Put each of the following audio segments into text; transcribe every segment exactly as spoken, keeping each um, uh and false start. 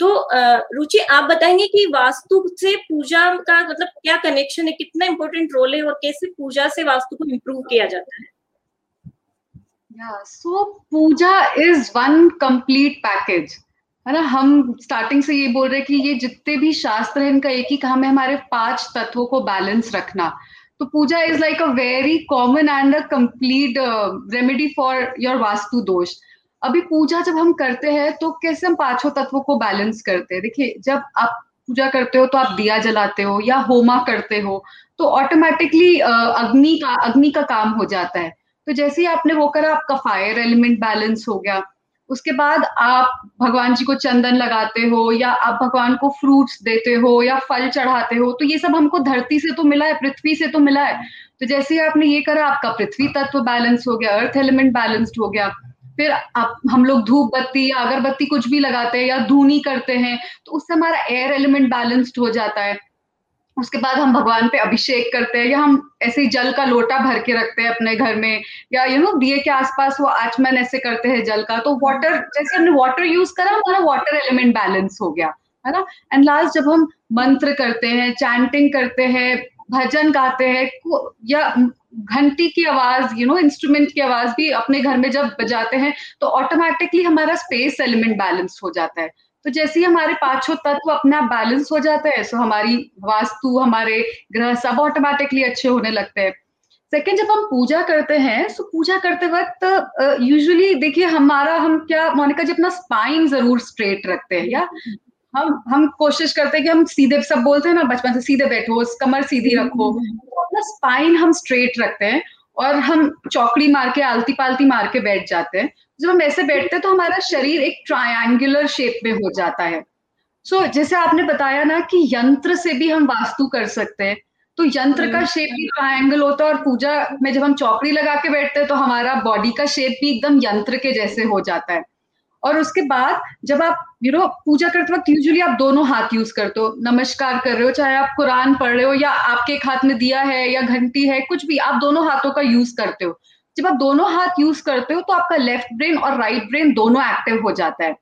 तो रुचि, आप बताएंगे कि वास्तु से पूजा का मतलब क्या कनेक्शन है, कितना इम्पोर्टेंट रोल है और कैसे पूजा से वास्तु को इम्प्रूव किया जाता है? या so puja is one complete package, है ना। हम स्टार्टिंग से ये बोल रहे हैं कि ये जितने भी शास्त्र है इनका एक ही काम है, हमारे पांच तत्वों को बैलेंस रखना। तो puja is like a very common and a complete remedy for your vastu dosh. अभी पूजा जब हम करते हैं तो कैसे हम पांचों तत्वों को बैलेंस करते हैं? देखिए, जब आप पूजा करते हो तो आप दिया जलाते हो या होमा करते हो तो ऑटोमेटिकली अग्नि का अग्नि का काम हो जाता है। तो जैसे ही आपने वो करा, आपका फायर एलिमेंट बैलेंस हो गया। उसके बाद आप भगवान जी को चंदन लगाते हो या आप भगवान को फ्रूट्स देते हो या फल चढ़ाते हो, तो ये सब हमको धरती से तो मिला है, पृथ्वी से तो मिला है। तो जैसे ही आपने ये करा, आपका पृथ्वी तत्व बैलेंस हो गया, अर्थ एलिमेंट बैलेंस हो गया। फिर आप हम लोग धूप बत्ती या अगरबत्ती कुछ भी लगाते हैं या धूनी करते हैं, तो उससे हमारा एयर एलिमेंट बैलेंस्ड हो जाता है। उसके बाद हम भगवान पे अभिषेक करते हैं या हम ऐसे ही जल का लोटा भर के रखते हैं अपने घर में, या यू नो दिए के आसपास वो आचमन ऐसे करते हैं जल का। तो वाटर, जैसे हमने वाटर यूज करा, हमारा वाटर एलिमेंट बैलेंस हो गया, है ना। एंड लास्ट, जब हम मंत्र करते हैं, चैंटिंग करते हैं, भजन गाते हैं या घंटी की आवाज, यू नो इंस्ट्रूमेंट की आवाज भी अपने घर में जब बजाते हैं, तो ऑटोमेटिकली हमारा स्पेस एलिमेंट बैलेंस हो जाता है। तो जैसे ही हमारे पांचों तत्व अपने आप बैलेंस हो जाते हैं, सो हमारी वास्तु, हमारे ग्रह सब ऑटोमेटिकली अच्छे होने लगते हैं। सेकेंड, जब हम पूजा करते हैं, सो पूजा करते वक्त यूजुअली देखिए हमारा हम क्या मोनिका जी, अपना स्पाइन जरूर स्ट्रेट रखते हैं, या हम हम कोशिश करते हैं कि हम सीधे, सब बोलते हैं ना बचपन से, सीधे बैठो, कमर सीधी रखो। अपना स्पाइन हम स्ट्रेट रखते हैं और हम चौकड़ी मार के, आलती पालती मार के बैठ जाते हैं। जब हम ऐसे बैठते हैं तो हमारा शरीर एक ट्रायंगुलर शेप में हो जाता है। सो so, जैसे आपने बताया ना कि यंत्र से भी हम वास्तु कर सकते हैं, तो यंत्र का शेप भी ट्रायंगल होता है और पूजा में जब हम चौकड़ी लगा के बैठते हैं तो हमारा बॉडी का शेप भी एकदम यंत्र के जैसे हो जाता है। और उसके बाद जब आप यू नो पूजा करते वक्त यूजुअली आप दोनों हाथ यूज करते हो, नमस्कार कर रहे हो, चाहे आप कुरान पढ़ रहे हो या आपके एक हाथ में दिया है या घंटी है, कुछ भी, आप दोनों हाथों का यूज करते हो। जब आप दोनों हाथ यूज करते हो तो आपका लेफ्ट ब्रेन और राइट ब्रेन दोनों एक्टिव हो जाता है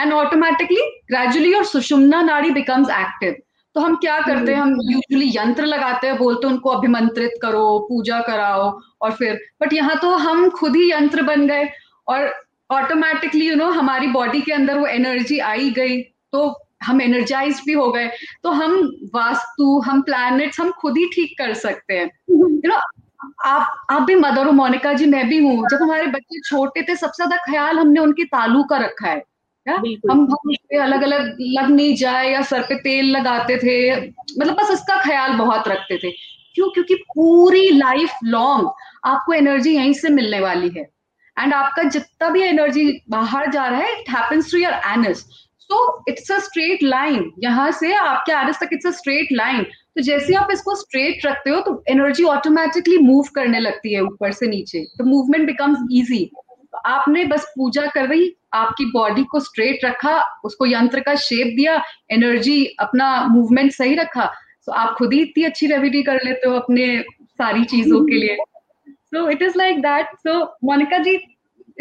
एंड ऑटोमेटिकली ग्रेजुअली और सुषुम्ना नाड़ी बिकम्स एक्टिव। तो हम क्या करते हैं, हम यूजुअली यंत्र लगाते हैं, बोलते हैं उनको अभिमंत्रित करो, पूजा कराओ, और फिर बट यहाँ तो हम खुद ही यंत्र बन गए और ऑटोमेटिकली यू नो हमारी बॉडी के अंदर वो एनर्जी आई गई, तो हम एनर्जाइज भी हो गए। तो हम वास्तु, हम प्लैनेट्स हम खुद ही ठीक कर सकते हैं, यू नो। आप आप भी मदर हो मोनिका जी, मैं भी हूँ। जब हमारे बच्चे छोटे थे, सबसे ज्यादा ख्याल हमने उनके तालू का रखा है, या? हम अलग अलग लग नहीं जाए या सर पे तेल लगाते थे, मतलब बस इसका ख्याल बहुत रखते थे। क्यों? क्योंकि पूरी लाइफ लॉन्ग आपको एनर्जी यहीं से मिलने वाली है एंड आपका जितना भी एनर्जी बाहर जा रहा है, it happens through your anus. So it's a straight line, यहाँ से आपके एनस तक इट्स अ स्ट्रेट लाइन। तो जैसे आप इसको स्ट्रेट रखते हो तो एनर्जी ऑटोमेटिकली मूव करने लगती है ऊपर से नीचे, तो मूवमेंट बिकम्स इजी। तो आपने बस पूजा कर रही, आपकी बॉडी को स्ट्रेट रखा, उसको यंत्र का शेप दिया, एनर्जी अपना मूवमेंट सही रखा, तो आप खुद ही इतनी अच्छी रेमेडी कर लेते हो अपने सारी चीजों के लिए। So it is like that. So Monika ji,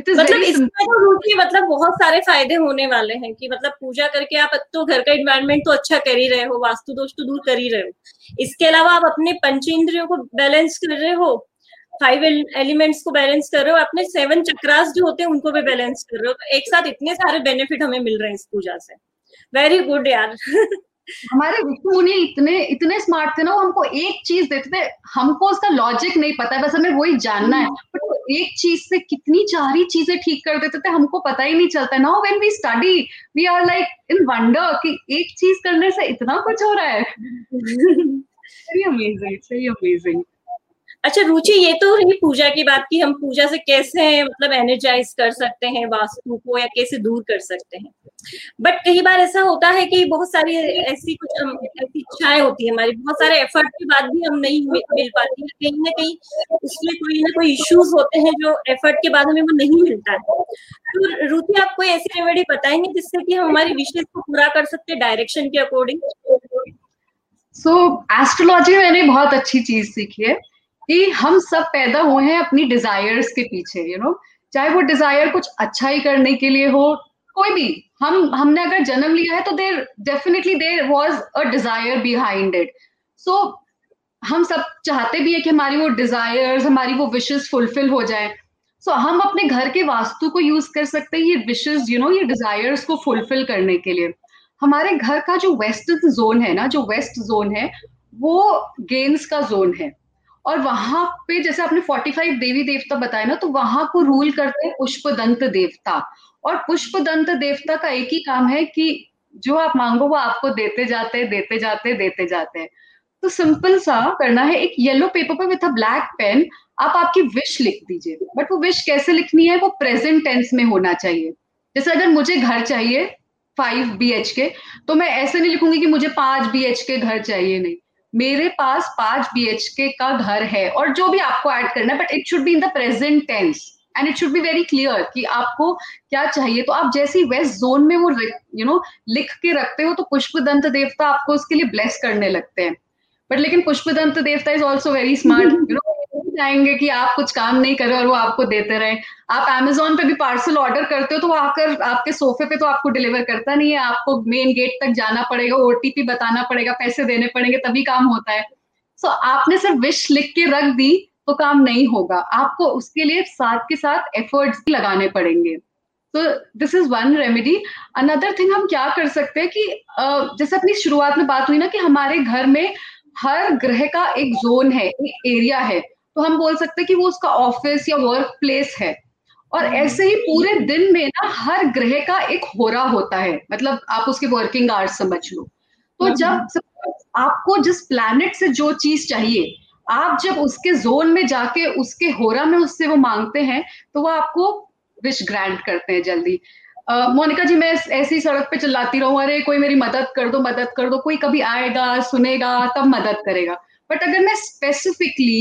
it is मतलब इसका रूटीन की मतलब बहुत सारे फायदे होने वाले हैं कि मतलब पूजा करके आप तो घर का एनवायरनमेंट तो अच्छा कर ही रहे हो, वास्तु दोष तो दूर कर ही रहे हो, इसके अलावा आप अपने पंच इंद्रियों को बैलेंस कर रहे हो, फाइव एलिमेंट्स को बैलेंस कर रहे हो, अपने सेवन चक्रास जो होते हैं उनको भी बैलेंस कर रहे हो। तो एक साथ इतने सारे बेनिफिट हमें मिल रहे हैं इस पूजा से। वेरी गुड यार। हमारे विष्णु ने इतने इतने स्मार्ट थे ना, हमको एक चीज देते थे, हमको उसका लॉजिक नहीं पता है, बस हमें वही जानना है, बट वो एक चीज से कितनी सारी चीजें ठीक कर देते थे, हमको पता ही नहीं चलता। Now when we study we are like in wonder कि एक चीज करने से इतना कुछ हो रहा है। Very amazing, very amazing. अच्छा रुचि, ये तो रही पूजा की बात की हम पूजा से कैसे मतलब एनर्जाइज कर सकते हैं वास्तु को या कैसे दूर कर सकते हैं, बट कई बार ऐसा होता है कि बहुत सारी ऐसी कुछ ऐसी इच्छाएं होती है हमारी, बहुत सारे एफर्ट के बाद भी हम नहीं मिल पाते हैं, कहीं ना कहीं उसमें कोई ना कोई इश्यूज होते हैं जो एफर्ट के बाद हमें वो नहीं मिलता है। तो रुचि, आप कोई ऐसी रेमेडी बताएंगे जिससे कि हम हमारी विशेष को पूरा कर सकते हैं डायरेक्शन के अकॉर्डिंग? सो एस्ट्रोलॉजी मैंने बहुत अच्छी चीज सीखी है कि हम सब पैदा हुए हैं अपनी डिजायर्स के पीछे, यू नो, चाहे वो डिजायर कुछ अच्छा ही करने के लिए हो, कोई भी हम हमने अगर जन्म लिया है तो there definitely there was a desire behind it. So हम सब चाहते भी है कि हमारी वो डिजायर्स, हमारी वो विशेस फुलफिल हो जाए. सो so, हम अपने घर के वास्तु को यूज कर सकते हैं ये विशेस, यू नो, ये डिजायर्स को फुलफिल करने के लिए. हमारे घर का जो वेस्टर्न जोन है ना, जो वेस्ट जोन है, वो गेन्स का जोन है. और वहां पे जैसे आपने पैंतालीस देवी देवता बताए ना, तो वहां को रूल करते हैं पुष्पदंत देवता. और पुष्पदंत देवता का एक ही काम है कि जो आप मांगो वो आपको देते जाते देते जाते देते जाते हैं. तो सिंपल सा करना है, एक येलो पेपर पे विथ अ ब्लैक पेन आप आपकी विश लिख दीजिए. बट वो विश कैसे लिखनी है, वो प्रेजेंट टेंस में होना चाहिए. जैसे अगर मुझे घर चाहिए फाइव बी एच के, तो मैं ऐसे नहीं लिखूंगी कि मुझे पांच बी एच के घर चाहिए. नहीं, मेरे पास पांच बी एच के का घर है. और जो भी आपको ऐड करना है, but it should be in the present tense and it should be very clear कि आपको क्या चाहिए. तो आप जैसे ही वेस्ट जोन में वो यू नो लिख के रखते हो, तो पुष्पदंत देवता आपको उसके लिए ब्लेस करने लगते हैं. बट लेकिन Pushpadant devta is also very smart, you know, चाहेंगे कि आप कुछ काम नहीं करें और वो आपको देते रहे. आप अमेजोन पे भी पार्सल ऑर्डर करते हो तो वो आकर आपके सोफे पे तो आपको डिलीवर करता नहीं है. आपको मेन गेट तक जाना पड़ेगा, ओटीपी बताना पड़ेगा, पैसे देने पड़ेंगे, तभी काम होता है. सो so, आपने सिर्फ विश लिख के रख दी तो काम नहीं होगा. आपको उसके लिए साथ के साथ एफर्ट्स लगाने पड़ेंगे. तो this is one remedy. Another thing हम क्या कर सकते हैं कि uh, जैसे अपनी शुरुआत में बात हुई ना कि हमारे घर में हर ग्रह का एक जोन है, एक एरिया है. तो हम बोल सकते हैं कि वो उसका ऑफिस या वर्क प्लेस है. और ऐसे ही पूरे दिन में ना हर ग्रह का एक होरा होता है, मतलब आप उसके वर्किंग आवर्स समझ लो. तो जब आपको जिस प्लैनेट से जो चीज चाहिए, आप जब उसके जोन में जाके उसके होरा में उससे वो मांगते हैं, तो वो आपको विश ग्रांट करते हैं जल्दी. मोनिका uh, जी, मैं ऐसी सड़क पे चिल्लाती रहूं, अरे कोई मेरी मदद कर दो, मदद कर दो, कोई कभी आएगा सुनेगा तब मदद करेगा. बट अगर मैं स्पेसिफिकली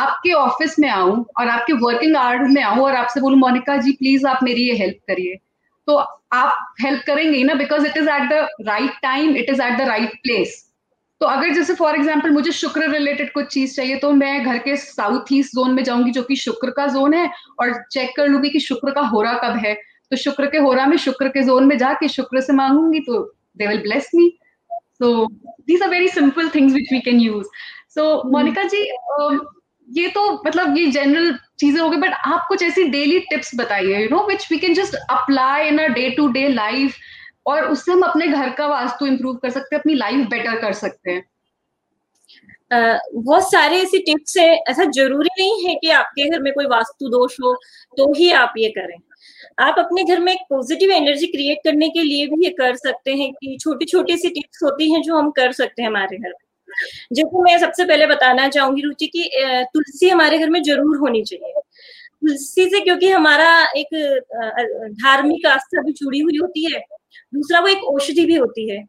आपके ऑफिस में आऊं और आपके वर्किंग आवर्स में आऊं और आपसे बोलूं मोनिका जी प्लीज आप मेरी ये हेल्प करिए, तो आप हेल्प करेंगे ही ना, because it is at the right time, it is at the right place. तो अगर जैसे फॉर एग्जाम्पल मुझे शुक्र रिलेटेड कुछ चीज चाहिए, तो मैं घर के साउथ ईस्ट जोन में जाऊंगी जो कि शुक्र का जोन है, और चेक कर लूंगी कि शुक्र का होरा कब है. तो शुक्र के होरा में, शुक्र के जोन में जाके शुक्र से मांगूंगी, तो they will bless me. So these are very simple things which we can use. So Monika ji, uh, ये तो मतलब ये जनरल चीजें हो गई, बट आप कुछ ऐसी डेली टिप्स बताइए, you know, which we can just apply in a day to day life, और उससे हम अपने घर का वास्तु इम्प्रूव कर सकते हैं, अपनी लाइफ बेटर कर सकते हैं. Uh, बहुत सारे ऐसी टिप्स है. ऐसा जरूरी नहीं है कि आपके घर में कोई वास्तु दोष हो तो ही आप ये करें. आप अपने घर में एक पॉजिटिव एनर्जी क्रिएट करने के लिए भी ये कर सकते हैं कि छोटी छोटी सी टिप्स होती हैं जो हम कर सकते हैं हमारे घर में. जैसे मैं सबसे पहले बताना चाहूंगी रुचि की, तुलसी हमारे घर में जरूर होनी चाहिए. तुलसी से क्योंकि हमारा एक धार्मिक आस्था भी जुड़ी हुई होती है, दूसरा वो एक औषधि भी होती है.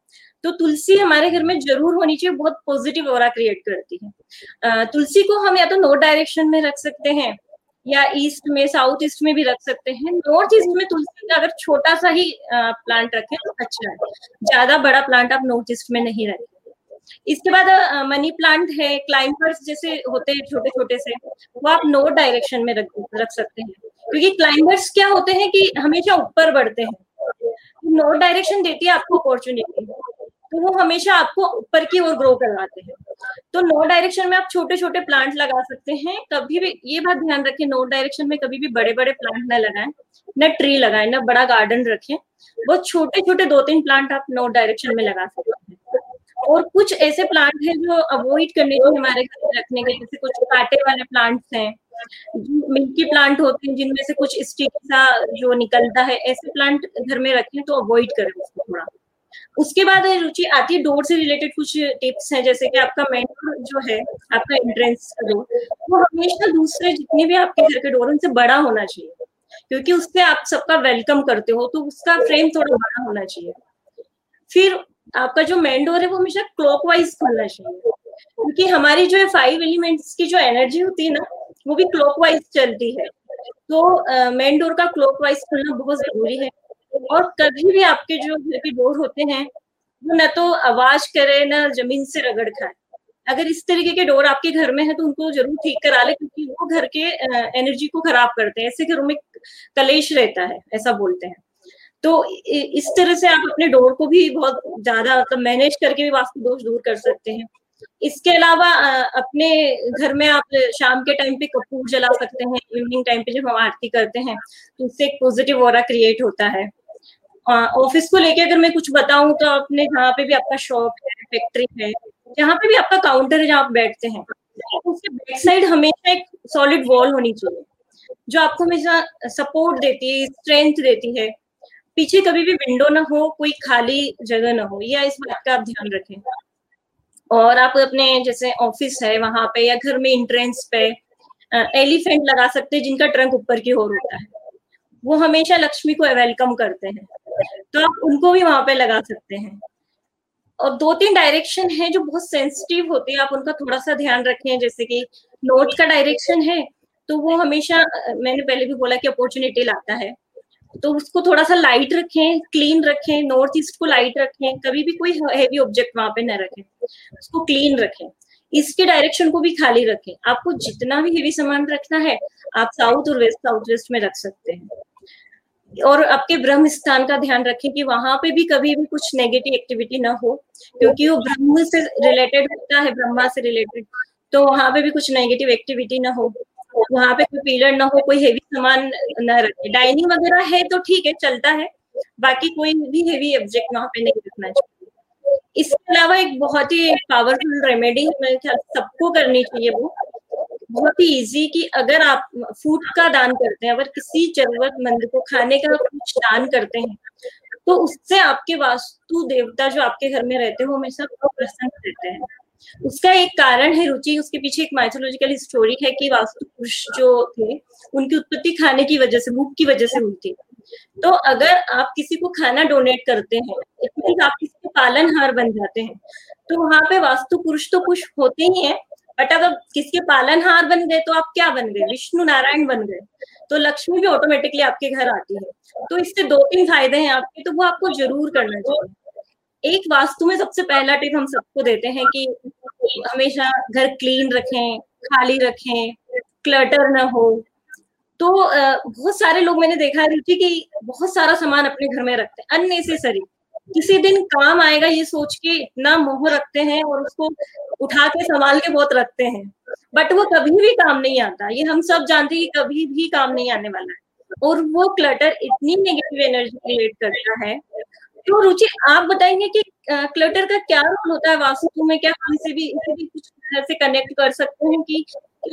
तो तुलसी हमारे घर में जरूर होनी चाहिए, बहुत पॉजिटिव ऑरा क्रिएट करती है. तुलसी को हम या तो नॉर्थ डायरेक्शन में रख सकते हैं या ईस्ट में, साउथ ईस्ट में भी रख सकते हैं. नॉर्थ ईस्ट में तुलसी का अगर छोटा सा ही प्लांट रखें तो अच्छा है, ज्यादा बड़ा प्लांट आप नॉर्थ ईस्ट में नहीं रखें. इसके बाद मनी प्लांट है, क्लाइंबर्स जैसे होते हैं छोटे छोटे से, वो आप नॉर्थ डायरेक्शन में रख रख सकते हैं. क्योंकि क्लाइंबर्स क्या होते हैं कि हमेशा ऊपर बढ़ते हैं, नॉर्थ डायरेक्शन देती है आपको अपॉर्चुनिटी, तो वो हमेशा आपको ऊपर की ओर ग्रो करवाते हैं. तो नॉर्थ डायरेक्शन में आप छोटे छोटे प्लांट लगा सकते हैं. कभी भी ये बात ध्यान रखें, नॉर्थ डायरेक्शन में कभी भी बड़े बड़े प्लांट ना लगाएं, ना ट्री लगाएं, ना बड़ा गार्डन रखें. बहुत छोटे छोटे दो तीन प्लांट आप नॉर्थ डायरेक्शन में लगा सकते हैं. और कुछ ऐसे प्लांट हैं जो अवॉइड करने के हमारे घर में रखने के, जैसे कुछ कांटे वाले प्लांट्स हैं, मिल्की प्लांट होते हैं जिनमें से कुछ स्टिक सा जो निकलता है, ऐसे प्लांट घर में रखें तो अवॉइड करें उसको थोड़ा. उसके बाद रुचि आती है डोर से रिलेटेड कुछ टिप्स हैं, जैसे कि आपका मेन डोर जो है, आपका एंट्रेंस का डोर, वो हमेशा दूसरे जितने भी आपके घर के डोर उनसे बड़ा होना चाहिए, क्योंकि उससे आप सबका वेलकम करते हो, तो उसका फ्रेम थोड़ा बड़ा होना चाहिए. फिर आपका जो मेन डोर है वो हमेशा क्लॉकवाइज खुलना चाहिए, क्योंकि हमारी जो है फाइव एलिमेंट्स की जो एनर्जी होती है ना, वो भी क्लॉकवाइज चलती है. तो मेन डोर का क्लॉकवाइज खुलना बहुत जरूरी है. और कभी भी आपके जो घर के डोर होते हैं वो ना तो आवाज करे, ना जमीन से रगड़ खाए. अगर इस तरीके के डोर आपके घर में है तो उनको जरूर ठीक करा ले, क्योंकि वो घर के एनर्जी को खराब करते हैं. ऐसे घरों में कलेश रहता है ऐसा बोलते हैं. तो इस तरह से आप अपने डोर को भी बहुत ज्यादा मतलब मैनेज करके भी वास्तु दोष दूर कर सकते हैं। इसके अलावा अपने घर में आप शाम के टाइम पे कपूर जला सकते हैं, इवनिंग टाइम पे जब हम आरती करते हैं तो उससे एक पॉजिटिव ऑरा क्रिएट होता है। ऑफिस को लेके अगर मैं कुछ बताऊं तो आपने जहाँ पे भी आपका शॉप है, फैक्ट्री है, जहाँ पे भी आपका काउंटर है जहाँ आप बैठते हैं, उसके बैक साइड हमेशा एक सॉलिड वॉल होनी चाहिए जो आपको हमेशा सपोर्ट देती है, स्ट्रेंथ देती है। पीछे कभी भी विंडो ना हो, कोई खाली जगह ना हो, या इस बात का आप ध्यान रखें। और आप अपने जैसे ऑफिस है वहां पे या घर में एंट्रेंस पे एलिफेंट लगा सकते हैं जिनका ट्रंक ऊपर की ओर होता है, वो हमेशा लक्ष्मी को वेलकम करते हैं, तो आप उनको भी वहां पे लगा सकते हैं। और दो तीन डायरेक्शन है जो बहुत सेंसिटिव होते हैं, आप उनका थोड़ा सा ध्यान रखें। जैसे कि नॉर्थ का डायरेक्शन है तो वो हमेशा, मैंने पहले भी बोला कि अपॉर्चुनिटी लाता है, तो उसको थोड़ा सा लाइट रखें, क्लीन रखें। नॉर्थ ईस्ट को लाइट रखें, कभी भी कोई हैवी ऑब्जेक्ट वहां पे न रखें, उसको क्लीन रखें। इसके डायरेक्शन को भी खाली रखें। आपको जितना भी हैवी सामान रखना है आप साउथ और वेस्ट साउथ वेस्ट में रख सकते हैं। और आपके ब्रह्म स्थान का ध्यान रखें कि वहां पे भी कभी भी कुछ नेगेटिव एक्टिविटी ना हो, क्योंकि वो ब्रह्म से रिलेटेड होता है, ब्रह्मा से रिलेटेड, तो वहां पे भी कुछ नेगेटिव एक्टिविटी ना हो, वहां पे कोई पिलर ना हो, कोई हेवी सामान ना रखे। डाइनिंग वगैरह है तो ठीक है, चलता है, बाकी कोई भी हेवी ऑब्जेक्ट वहां पे नहीं रखना चाहिए। इसके अलावा एक बहुत ही पावरफुल रेमेडी मेरे ख्याल सबको करनी चाहिए, वो बहुत ही इजी, कि अगर आप फूड का दान करते हैं, अगर किसी जरूरतमंद को खाने का कुछ दान करते हैं तो उससे आपके वास्तु देवता जो आपके घर में रहते हैं वो हमेशा प्रसन्न रहते हैं। उसका एक कारण है रुचि, उसके पीछे एक माइथोलॉजिकल स्टोरी है कि वास्तु पुरुष जो थे उनकी उत्पत्ति खाने की वजह से, भूख की वजह से हुई थी। तो अगर आप किसी को खाना डोनेट करते हैं, इसमें आप किसी के पालनहार बन जाते हैं, तो वहां पे वास्तु पुरुष तो कुछ होते ही हैं, बट अगर किसी के पालनहार बन गए तो आप क्या बन गए, विष्णु नारायण बन गए, तो लक्ष्मी भी ऑटोमेटिकली आपके घर आती है। तो इससे दो तीन फायदे हैं आपके, तो वो आपको जरूर करना चाहिए। एक वास्तु में सबसे पहला टिप हम सबको देते हैं कि हमेशा घर क्लीन रखें, खाली रखें, क्लटर ना हो। तो बहुत सारे लोग मैंने देखा है रुचि कि बहुत सारा सामान अपने घर में रखते हैं अननेसेसरी, किसी दिन काम आएगा ये सोच के इतना मोह रखते हैं और उसको उठा के संभाल के बहुत रखते हैं, बट वो कभी भी काम नहीं आता। ये हम सब जानते हैं कि कभी भी काम नहीं आने वाला है, और वो क्लटर इतनी नेगेटिव एनर्जी क्रिएट करता है। तो रुचि आप बताएंगे कि क्लटर का क्या रोल होता है वास्तु में, क्या हम इसे भी इसे भी कुछ तरह से कनेक्ट कर सकते हैं कि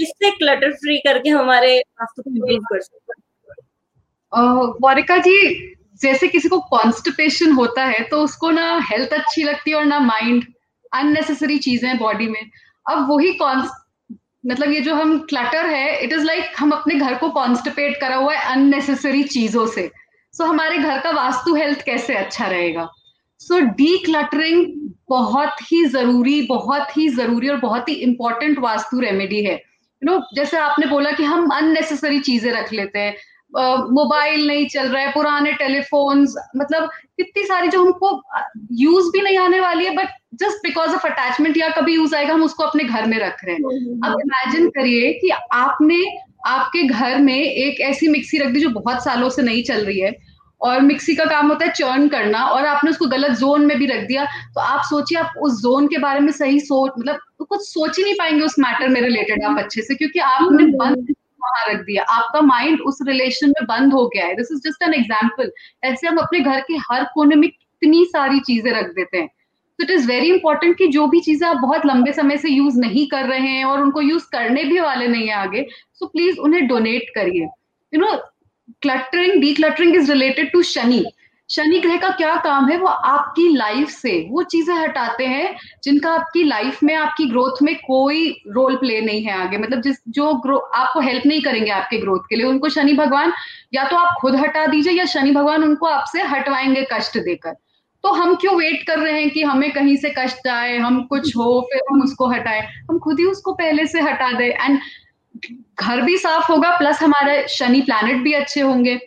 इससे क्लटर फ्री करके हमारे वास्तु को इम्प्रूव कर सकते हैं? वारिका जी, जैसे किसी को कॉन्स्टिपेशन होता है तो उसको ना हेल्थ अच्छी लगती है और ना माइंड, अननेसेसरी चीजें बॉडी में। अब वही मतलब ये जो हम क्लटर है, इट इज लाइक हम अपने घर को कॉन्स्टिपेट करा हुआ है अननेसेसरी चीजों से। सो so, हमारे घर का वास्तु हेल्थ कैसे अच्छा रहेगा? सो डीक्लटरिंग बहुत ही जरूरी, बहुत ही जरूरी और बहुत ही इम्पोर्टेंट वास्तु रेमेडी है। यू नो, जैसे आपने बोला कि हम अननेसेसरी चीजें रख लेते हैं, मोबाइल नहीं चल रहा है, पुराने टेलीफोन्स, मतलब कितनी सारी जो हमको यूज भी नहीं आने वाली है, but just because of attachment या कभी यूज आएगा हम उसको अपने घर में रख रहे हैं। अब इमेजिन करिए कि आपने आपके घर में एक ऐसी मिक्सी रख दी जो बहुत सालों से नहीं चल रही है, और मिक्सी का काम होता है चर्न करना, और आपने उसको गलत जोन में भी रख दिया, तो आप सोचिए आप उस जोन के बारे में सही सोच मतलब तो कुछ सोच ही नहीं पाएंगे उस मैटर में रिलेटेड आप अच्छे से, क्योंकि आपने बंद वहां रख दिया, आपका माइंड उस रिलेशन में बंद हो गया है। This is just an example. ऐसे हम अपने घर के हर कोने में इतनी सारी चीजें रख देते हैं। तो इट इज वेरी इंपॉर्टेंट कि जो भी चीजें आप बहुत लंबे समय से यूज नहीं कर रहे हैं और उनको यूज करने भी वाले नहीं है आगे, सो प्लीज उन्हें डोनेट करिए। You know, cluttering decluttering is related to Shani. Shani ग्रह का क्या काम है? वो आपकी लाइफ से वो चीजें हटाते हैं जिनका आपकी लाइफ में, आपकी ग्रोथ में कोई रोल प्ले नहीं है आगे, मतलब जिस जो ग्रो आपको हेल्प नहीं करेंगे आपके ग्रोथ के लिए, उनको शनि भगवान या तो आप खुद हटा दीजिए या शनि भगवान उनको आपसे हटवाएंगे कष्ट देकर। तो हम क्यों वेट कर रहे हैं कि हमें कहीं से कष्ट आए, हम कुछ हो फिर हम उसको हटाएं? हम खुद ही उसको पहले से हटा दें, एंड घर भी साफ होगा, प्लस हमारे शनि प्लैनेट भी अच्छे होंगे।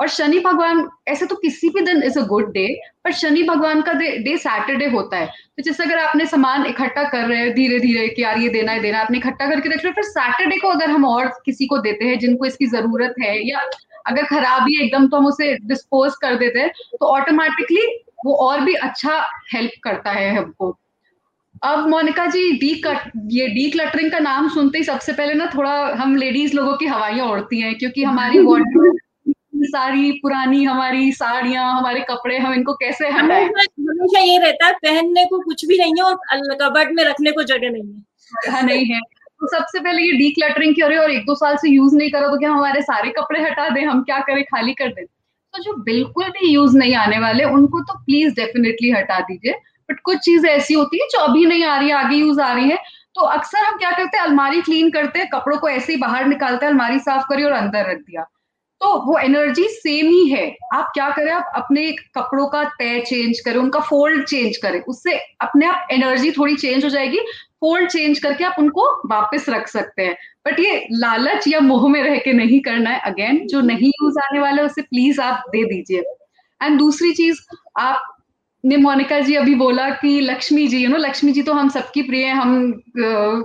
और शनि भगवान, ऐसे तो किसी भी दिन इज अ गुड डे, पर शनि भगवान का डे सैटरडे होता है, तो जैसे अगर आपने सामान इकट्ठा कर रहे हैं धीरे धीरे कि यार ये देना है देना, आपने इकट्ठा करके रख लिया, फिर सैटरडे को अगर हम और किसी को देते हैं जिनको इसकी जरूरत है, या अगर खराब ही एकदम तो हम उसे डिस्पोज कर देते हैं तो ऑटोमेटिकली वो और भी अच्छा हेल्प करता है हमको। अब मोनिका जी, डी कट ये डी क्लटरिंग का नाम सुनते ही सबसे पहले ना थोड़ा हम लेडीज लोगों की हवाइयां उड़ती हैं, क्योंकि हमारी वॉर्डरोब सारी पुरानी, हमारी साड़ियां, हमारे कपड़े, हम इनको कैसे हटाएं? हमेशा ये रहता है पहनने को कुछ भी नहीं है और कबर्ड में रखने को जगह नहीं है। हाँ नहीं है, तो सबसे पहले ये डी क्लटरिंग की हो रही है। और एक दो साल से यूज नहीं करो तो क्या हमारे सारे कपड़े हटा दें? हम क्या करें, खाली कर दें? तो जो बिल्कुल भी यूज नहीं आने वाले उनको तो प्लीज डेफिनेटली हटा दीजिए। बट कुछ चीजें ऐसी होती है जो अभी नहीं आ रही है, आगे यूज आ रही है, तो अक्सर हम क्या करते हैं, अलमारी क्लीन करते हैं, कपड़ों को ऐसे ही बाहर निकालते हैं, अलमारी साफ करी और अंदर रख दिया, तो वो एनर्जी सेम ही है। आप क्या करें, आप अपने कपड़ों का तय चेंज करें, उनका फोल्ड चेंज करें, उससे अपने आप एनर्जी थोड़ी चेंज हो जाएगी। फोल्ड चेंज करके आप उनको वापस रख सकते हैं, बट ये लालच या मोह में रह के नहीं करना है। अगेन, जो नहीं यूज आने वाला है उसे प्लीज आप दे दीजिए। एंड दूसरी चीज, आप ने मोनिका जी अभी बोला कि लक्ष्मी जी, यू नो लक्ष्मी जी तो हम सबकी प्रिय हैं। हम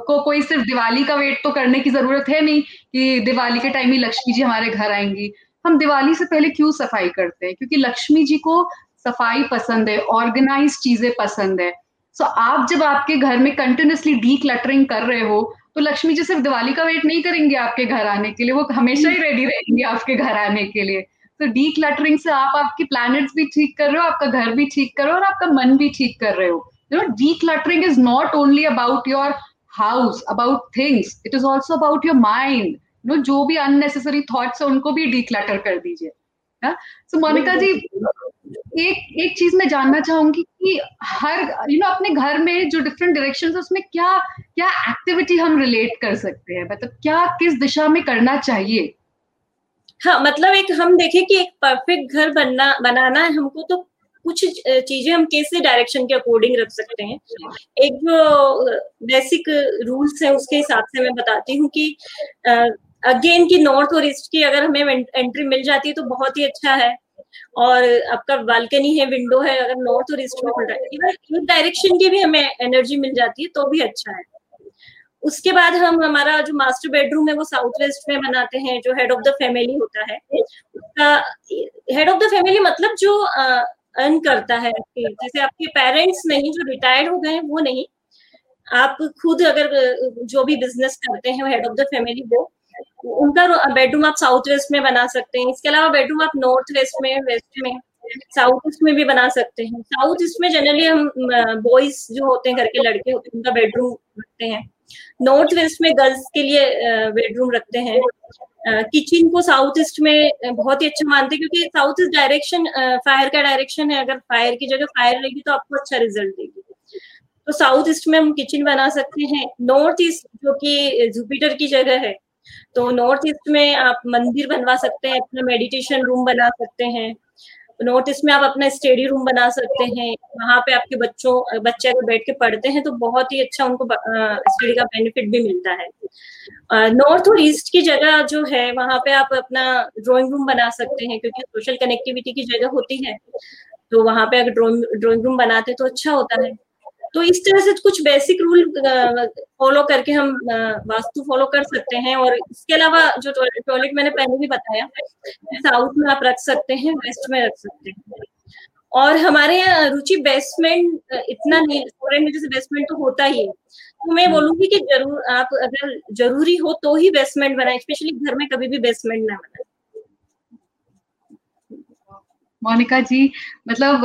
को कोई सिर्फ दिवाली का वेट तो करने की जरूरत है नहीं कि दिवाली के टाइम ही लक्ष्मी जी हमारे घर आएंगी। हम दिवाली से पहले क्यों सफाई करते हैं? क्योंकि लक्ष्मी जी को सफाई पसंद है, ऑर्गेनाइज चीजें पसंद है। सो आप जब आपके घर में कंटिन्यूसली डी क्लटरिंग कर रहे हो तो लक्ष्मी जी सिर्फ दिवाली का वेट नहीं करेंगे आपके घर आने के लिए, वो हमेशा ही रेडी रहेंगे आपके घर आने के लिए। तो डी क्लटरिंग से आप आपकी प्लैनेट्स भी ठीक कर रहे हो, आपका घर भी ठीक कर रहे हो और आपका मन भी ठीक कर रहे हो। You know, decluttering is not only about your house, about things, it is also about your mind. You know, जो भी अननेसेसरी थॉट्स है उनको भी डी क्लटर कर दीजिए। सो मोनिका जी, एक एक चीज मैं जानना चाहूंगी कि हर यू नो अपने घर में जो डिफरेंट डायरेक्शंस है उसमें क्या क्या एक्टिविटी हम रिलेट कर सकते हैं, मतलब क्या किस दिशा में करना चाहिए? हाँ, मतलब एक हम देखें कि एक परफेक्ट घर बनना बनाना है हमको, तो कुछ चीजें हम कैसे डायरेक्शन के अकॉर्डिंग रख सकते हैं। एक जो बेसिक रूल्स हैं उसके हिसाब से मैं बताती हूँ कि अगेन की नॉर्थ और ईस्ट की अगर हमें एंट्री मिल जाती है तो बहुत ही अच्छा है, और आपका बालकनी है, विंडो है, अगर नॉर्थ और ईस्ट में खुल रहा है, डायरेक्शन की भी हमें एनर्जी मिल जाती है तो भी अच्छा है। उसके बाद हम हमारा जो मास्टर बेडरूम है वो साउथ वेस्ट में बनाते हैं, जो हेड ऑफ द फैमिली होता है। हेड ऑफ द फैमिली मतलब जो अर्न करता है, जैसे आपके पेरेंट्स नहीं, जो रिटायर्ड हो गए वो नहीं, आप खुद अगर जो भी बिजनेस करते हैं हेड ऑफ द फैमिली, वो उनका बेडरूम आप साउथ वेस्ट में बना सकते हैं। इसके अलावा बेडरूम आप नॉर्थ वेस्ट में, वेस्ट में, साउथ ईस्ट में भी बना सकते हैं। साउथ ईस्ट में जनरली हम बॉयज जो होते हैं, घर के लड़के होते हैं, उनका बेडरूम रखते हैं। नॉर्थ वेस्ट में गर्ल्स के लिए बेडरूम रखते हैं। किचन को साउथ ईस्ट में बहुत ही अच्छा मानते हैं क्योंकि साउथ ईस्ट डायरेक्शन फायर का डायरेक्शन है, अगर फायर की जगह फायर रहेगी तो आपको अच्छा रिजल्ट देगी, तो साउथ ईस्ट में हम किचन बना सकते हैं। नॉर्थ ईस्ट जो कि जुपिटर की जगह है, तो नॉर्थ ईस्ट में आप मंदिर बनवा सकते हैं, अपना मेडिटेशन रूम बना सकते हैं। नॉर्थ ईस्ट में आप अपना स्टडी रूम बना सकते हैं, वहां पे आपके बच्चों बच्चे अगर बैठ के पढ़ते हैं तो बहुत ही अच्छा उनको स्टडी का बेनिफिट भी मिलता है। नॉर्थ और ईस्ट की जगह जो है वहां पे आप अपना ड्राइंग रूम बना सकते हैं, क्योंकि सोशल कनेक्टिविटी की जगह होती है, तो वहां पे अगर ड्राइंग रूम बनाते हैं तो अच्छा होता है। तो इस तरह से कुछ बेसिक रूल फॉलो करके हम वास्तु फॉलो कर सकते हैं। और इसके अलावा जो टॉयलेट मैंने पहले भी बताया, साउथ में आप रख सकते हैं, वेस्ट में रख सकते हैं। और हमारे यहाँ रुचि बेसमेंट इतना नहीं, फॉरेन में जैसे बेसमेंट तो होता ही है, तो मैं बोलूंगी कि जरूर आप अगर जरूरी हो तो ही बेसमेंट बनाए, स्पेशली घर में कभी भी बेसमेंट ना बनाए। मोनिका जी, मतलब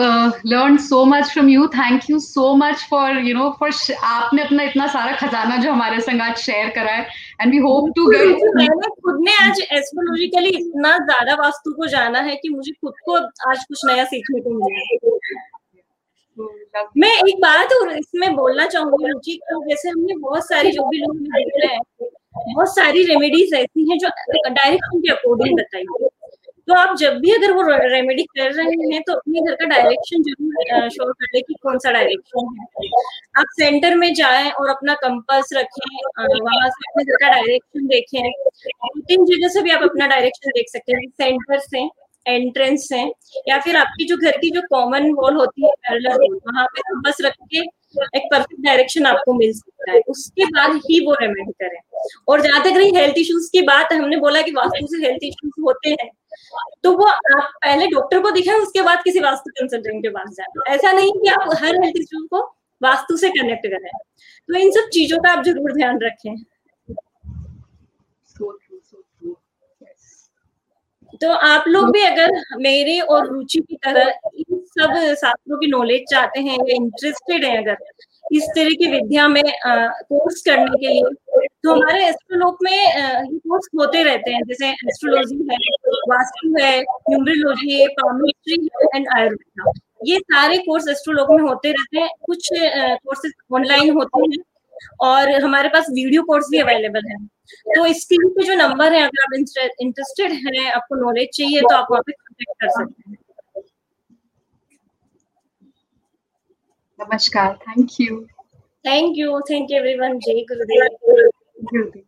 learn so much from you, thank you so much for you know for आपने अपना इतना सारा खजाना जो हमारे संग आज शेयर करा है। And we hope to get, मैंने खुद ने आज एस्ट्रोलॉजिकली इतना ज्यादा वास्तु को जाना है कि मुझे खुद को आज कुछ नया सीखने को मिला। मैं एक बात और इसमें बोलना चाहूंगी रुचि को, जैसे हमने बहुत सारी जो भी लोग मिल रहे हैं, बहुत सारी रेमेडीज ऐसी हैं जो डायरेक्ट उनके अकॉर्डिंग बताइए, तो आप जब भी अगर वो रेमेडी कर रहे हैं तो अपने घर का डायरेक्शन जरूर शोर कर ले कि कौन सा डायरेक्शन है। आप सेंटर में जाएं और अपना कंपास रखें, वहां से अपने घर का डायरेक्शन देखें। दो तीन जगह से भी आप अपना डायरेक्शन देख सकते हैं, सेंटर से, एंट्रेंस से, या फिर आपकी जो घर की जो कॉमन वॉल होती है पैरेलल, वहां पे कंपास रख के एक परफेक्ट डायरेक्शन आपको मिल सकता है, उसके बाद ही वो रेमेडी करें। और जहां तक रही हेल्थ इश्यूज की बात, हमने बोला कि वास्तु से हेल्थ इश्यूज होते हैं, तो वो आप पहले डॉक्टर को दिखाएं, उसके बाद किसी वास्तु कंसल्टेंट के पास जाए। ऐसा नहीं कि आप हर हेल्थ इश्यू को वास्तु से कनेक्ट करें। तो इन सब चीजों का आप जरूर ध्यान रखें। तो आप लोग भी अगर मेरे और रुचि की तरह इन सब शास्त्रों की नॉलेज चाहते हैं या इंटरेस्टेड हैं अगर इस तरह की विद्या में कोर्स करने के लिए, तो हमारे एस्ट्रोलॉग में ये कोर्स होते रहते हैं, जैसे एस्ट्रोलॉजी है, वास्तु है, न्यूमरोलॉजी है, पामोमेट्री एंड आयुर्वेदा। ये सारे कोर्स एस्ट्रोलॉग में होते रहते हैं। कुछ कोर्सेज ऑनलाइन होते हैं और हमारे पास वीडियो कोर्स भी अवेलेबल है। तो स्क्रीन पे जो नंबर है, अगर आप इंटरेस्टेड हैं, आपको नॉलेज चाहिए, तो आप वहाँ पे कॉन्टेक्ट कर सकते हैं। नमस्कार, thank you, thank you, thank you everyone. जय गुरुदेव।